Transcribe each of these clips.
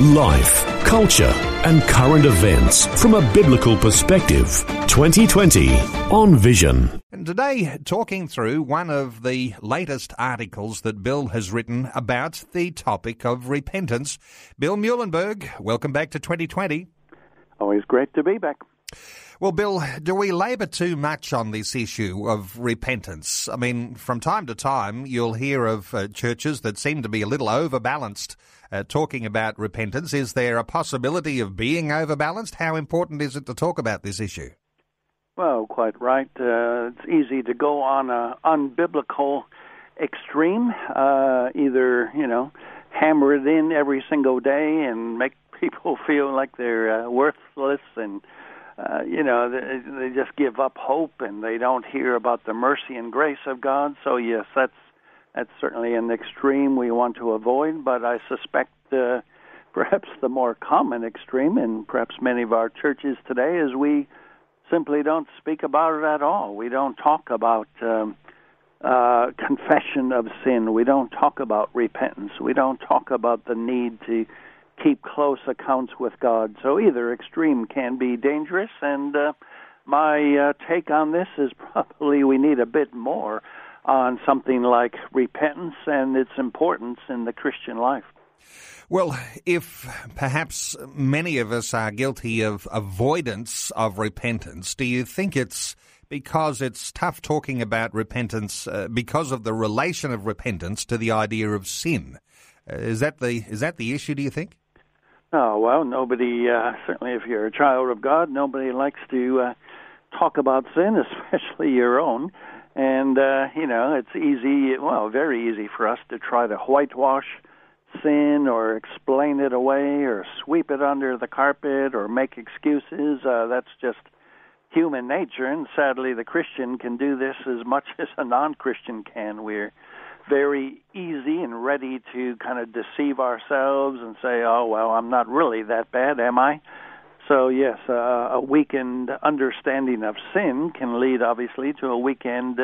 Life, culture, and current events from a biblical perspective. 2020 on Vision. And today, talking through one of the latest articles that Bill has written about the topic of repentance. Bill Muehlenberg, welcome back to 2020. Always great to be back. Well, Bill, do we labour too much on this issue of repentance? I mean, from time to time, you'll hear of churches that seem to be a little overbalanced talking about repentance. Is there a possibility of being overbalanced? How important is it to talk about this issue? Well, quite right. It's easy to go on an unbiblical extreme, either, hammer it in every single day and make people feel like they're worthless and they just give up hope and they don't hear about the mercy and grace of God. So, yes, that's certainly an extreme we want to avoid, but I suspect perhaps the more common extreme in perhaps many of our churches today is we simply don't speak about it at all. We don't talk about confession of sin. We don't talk about repentance. We don't talk about the need to keep close accounts with God. So either extreme can be dangerous, and my take on this is probably we need a bit more on something like repentance and its importance in the Christian life. Well, if perhaps many of us are guilty of avoidance of repentance, do you think it's because it's tough talking about repentance because of the relation of repentance to the idea of sin? Is that the issue, do you think? Oh, well, nobody, certainly if you're a child of God, nobody likes to talk about sin, especially your own. And, it's easy, very easy for us to try to whitewash sin or explain it away or sweep it under the carpet or make excuses. That's just human nature, and sadly the Christian can do this as much as a non-Christian can. We're very easy and ready to kind of deceive ourselves and say, oh, well, I'm not really that bad, am I? So, yes, a weakened understanding of sin can lead, obviously, to a weakened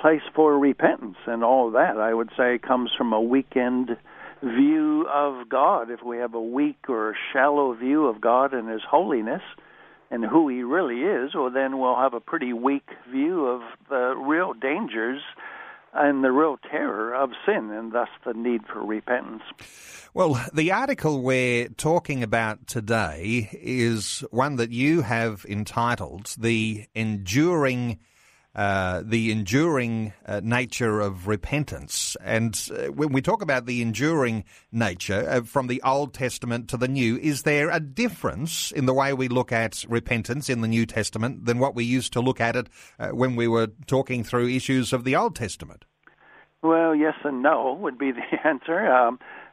place for repentance. And all that, I would say, comes from a weakened view of God. If we have a weak or shallow view of God and His holiness and who He really is, well, then we'll have a pretty weak view of the real dangers and the real terror of sin, and thus the need for repentance. Well, the article we're talking about today is one that you have entitled The Enduring Nature of Repentance. And when we talk about the enduring nature from the Old Testament to the New, is there a difference in the way we look at repentance in the New Testament than what we used to look at it when we were talking through issues of the Old Testament? Well, yes and no would be the answer.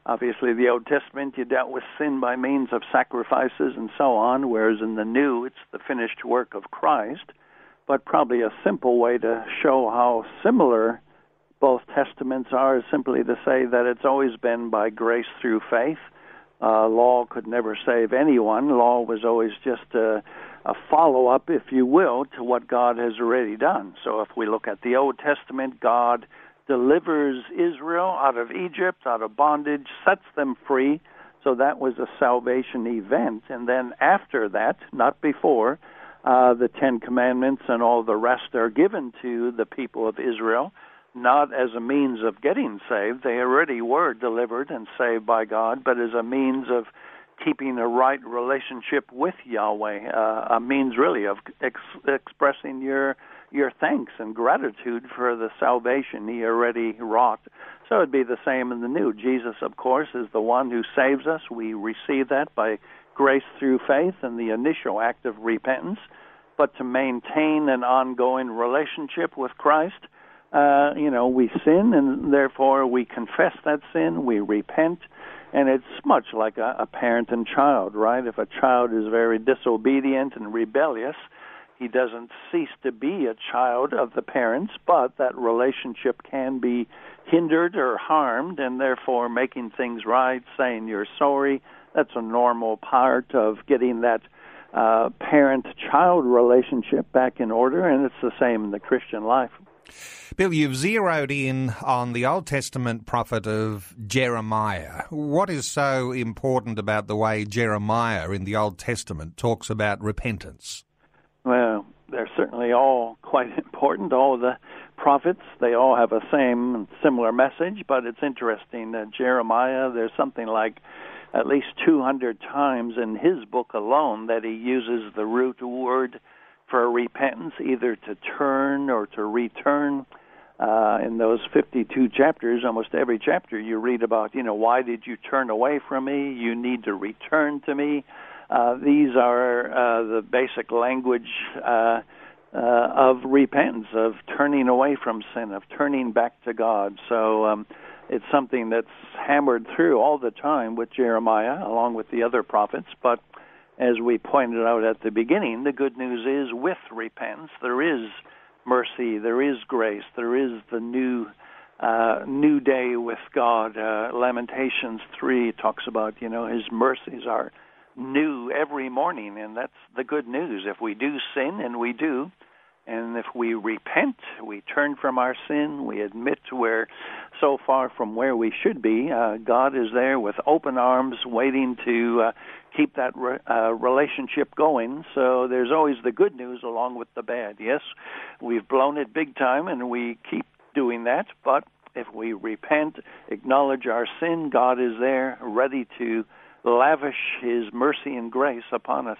Obviously, the Old Testament, you dealt with sin by means of sacrifices and so on, whereas in the New, it's the finished work of Christ. But probably a simple way to show how similar both testaments are is simply to say that it's always been by grace through faith. Law could never save anyone. Law was always just a follow-up, if you will, to what God has already done. So if we look at the Old Testament, God delivers Israel out of Egypt, out of bondage, sets them free. So that was a salvation event. And then after that, not before, the Ten Commandments and all the rest are given to the people of Israel, not as a means of getting saved. They already were delivered and saved by God, but as a means of keeping a right relationship with Yahweh, a means really of expressing your thanks and gratitude for the salvation He already wrought. So it would be the same in the New. Jesus, of course, is the one who saves us. We receive that by grace through faith and the initial act of repentance, but to maintain an ongoing relationship with Christ, we sin, and therefore we confess that sin, we repent, And it's much like a parent and child, right? If a child is very disobedient and rebellious, he doesn't cease to be a child of the parents, but that relationship can be hindered or harmed, and therefore making things right, saying you're sorry, that's a normal part of getting that parent-child relationship back in order, and it's the same in the Christian life. Bill, you've zeroed in on the Old Testament prophet of Jeremiah. What is so important about the way Jeremiah in the Old Testament talks about repentance? Well, they're certainly all quite important. All the prophets, they all have a same similar message, but it's interesting that Jeremiah, there's something like at least 200 times in his book alone that he uses the root word for repentance, either to turn or to return. In those 52 chapters, almost every chapter you read about, why did you turn away from me? You need to return to me. These are the basic language of repentance, of turning away from sin, of turning back to God. So it's something that's hammered through all the time with Jeremiah, along with the other prophets, but as we pointed out at the beginning, the good news is with repentance there is mercy, there is grace, there is the new day with God. Lamentations 3 talks about, his mercies are new every morning, and that's the good news. If we do sin, and we do, and if we repent, we turn from our sin, we admit we're so far from where we should be, God is there with open arms waiting to keep that relationship going. So there's always the good news along with the bad. Yes, we've blown it big time, and we keep doing that, but if we repent, acknowledge our sin, God is there ready to lavish his mercy and grace upon us.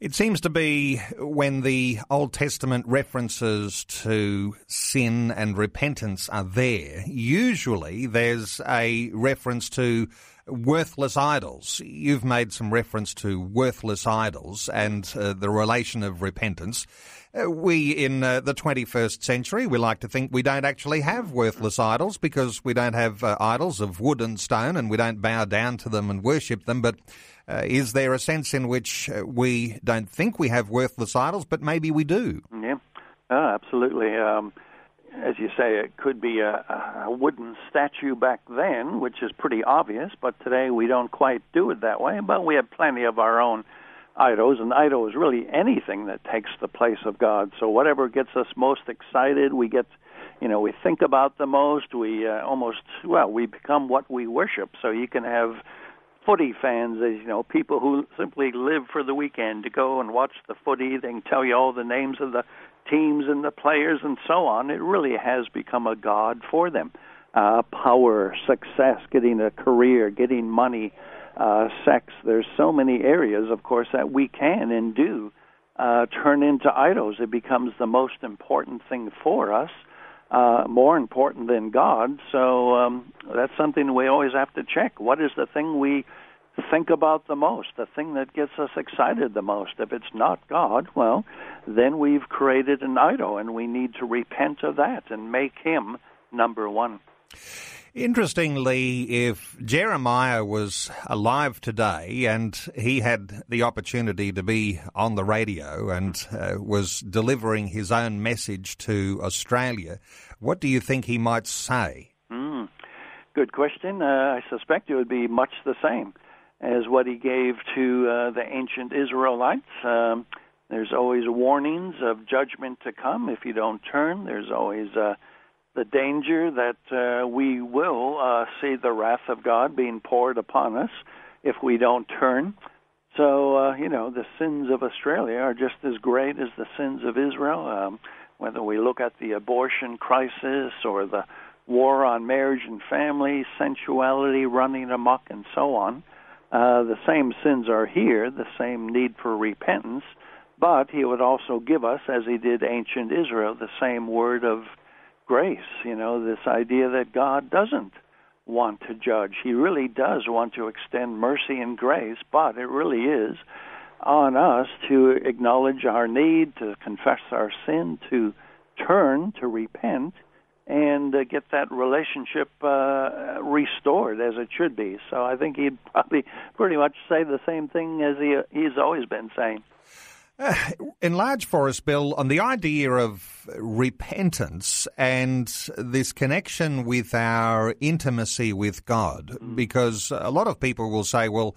It seems to be when the Old Testament references to sin and repentance are there, usually there's a reference to worthless idols. You've made some reference to worthless idols and the relation of repentance. We, in the 21st century, we like to think we don't actually have worthless idols because we don't have idols of wood and stone and we don't bow down to them and worship them. But is there a sense in which we don't think we have worthless idols, but maybe we do? Yeah, absolutely. As you say, it could be a wooden statue back then, which is pretty obvious, but today we don't quite do it that way. But we have plenty of our own idols, and idol is really anything that takes the place of God. So whatever gets us most excited, we get, we think about the most, we become what we worship. So you can have footy fans, people who simply live for the weekend to go and watch the footy. They can tell you all the names of the teams and the players and so on. It really has become a god for them. Power, success, getting a career, getting money, sex. There's so many areas, of course, that we can and do turn into idols. It becomes the most important thing for us, more important than God. So that's something we always have to check. What is the thing we think about the most, the thing that gets us excited the most? If it's not God, well, then we've created an idol, and we need to repent of that and make him number one. Interestingly, if Jeremiah was alive today and he had the opportunity to be on the radio and was delivering his own message to Australia, what do you think he might say? Good question. I suspect it would be much the same as what he gave to the ancient Israelites. There's always warnings of judgment to come if you don't turn. There's always the danger that we will see the wrath of God being poured upon us if we don't turn. So, the sins of Australia are just as great as the sins of Israel. Whether we look at the abortion crisis or the war on marriage and family, sensuality running amok, and so on, the same sins are here, the same need for repentance, but he would also give us, as he did ancient Israel, the same word of grace, this idea that God doesn't want to judge. He really does want to extend mercy and grace, but it really is on us to acknowledge our need, to confess our sin, to turn, to repent, and get that relationship restored as it should be. So I think he'd probably pretty much say the same thing as he's always been saying. Enlarge for us, Bill, on the idea of repentance and this connection with our intimacy with God, because a lot of people will say, well,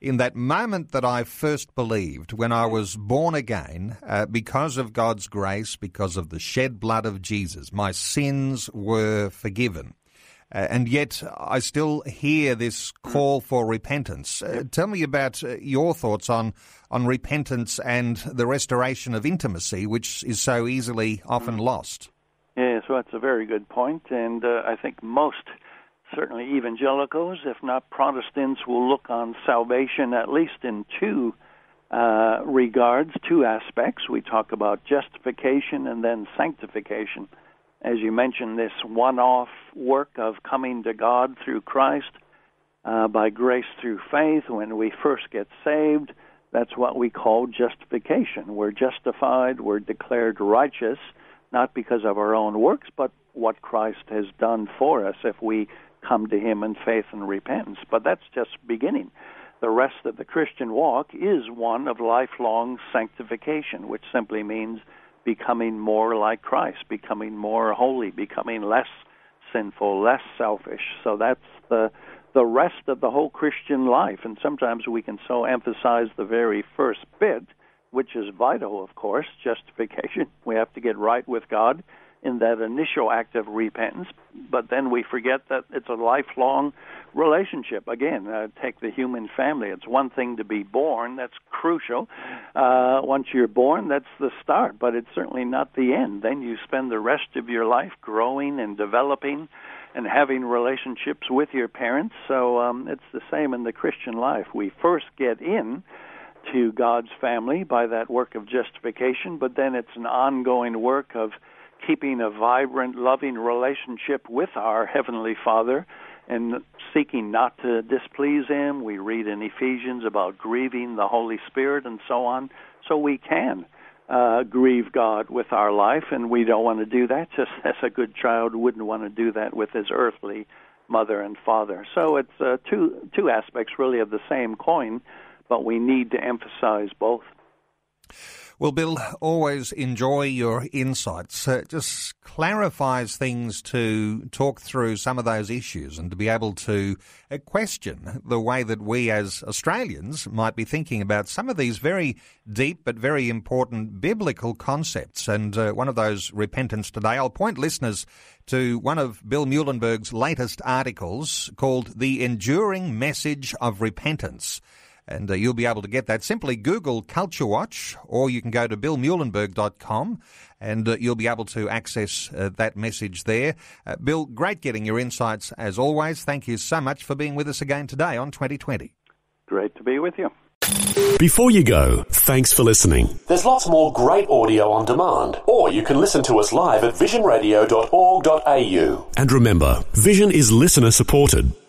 in that moment that I first believed, when I was born again, because of God's grace, because of the shed blood of Jesus, my sins were forgiven. And yet I still hear this call for repentance. Tell me about your thoughts on repentance and the restoration of intimacy, which is so easily often lost. Yes, well, that's a very good point. And I think most certainly evangelicals, if not Protestants, will look on salvation at least in two regards, two aspects. We talk about justification and then sanctification. As you mentioned, this one-off work of coming to God through Christ, by grace through faith, when we first get saved, that's what we call justification. We're justified, we're declared righteous, not because of our own works, but what Christ has done for us if we come to him in faith and repentance. But that's just beginning. The rest of the Christian walk is one of lifelong sanctification, which simply means becoming more like Christ, becoming more holy, becoming less sinful, less selfish. So that's the rest of the whole Christian life. And sometimes we can so emphasize the very first bit, which is vital, of course, justification. We have to get right with God in that initial act of repentance, but then we forget that it's a lifelong relationship. Again, take the human family. It's one thing to be born. That's crucial. Once you're born, that's the start, but it's certainly not the end. Then you spend the rest of your life growing and developing and having relationships with your parents. So it's the same in the Christian life. We first get in to God's family by that work of justification, but then it's an ongoing work of keeping a vibrant, loving relationship with our Heavenly Father and seeking not to displease him. We read in Ephesians about grieving the Holy Spirit and so on. So we can grieve God with our life, and we don't want to do that, just as a good child wouldn't want to do that with his earthly mother and father. So it's two aspects really of the same coin, but we need to emphasize both. Well, Bill, always enjoy your insights. It just clarifies things to talk through some of those issues and to be able to question the way that we as Australians might be thinking about some of these very deep but very important biblical concepts. And one of those, repentance today. I'll point listeners to one of Bill Muehlenberg's latest articles called The Enduring Message of Repentance. And you'll be able to get that. Simply Google Culture Watch, or you can go to BillMuehlenberg.com, and you'll be able to access that message there. Bill, great getting your insights as always. Thank you so much for being with us again today on 2020. Great to be with you. Before you go, thanks for listening. There's lots more great audio on demand, or you can listen to us live at visionradio.org.au. And remember, Vision is listener supported.